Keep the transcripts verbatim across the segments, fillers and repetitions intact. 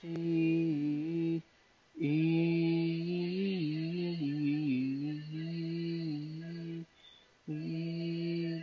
G E E E E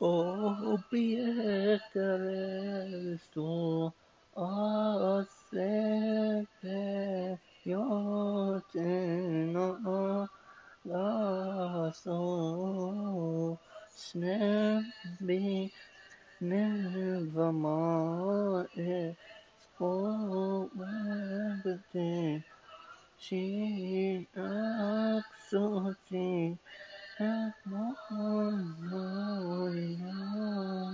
obiecărești-o asete eu tena la so snebi neva mai spomnete și axoții. Have more joy.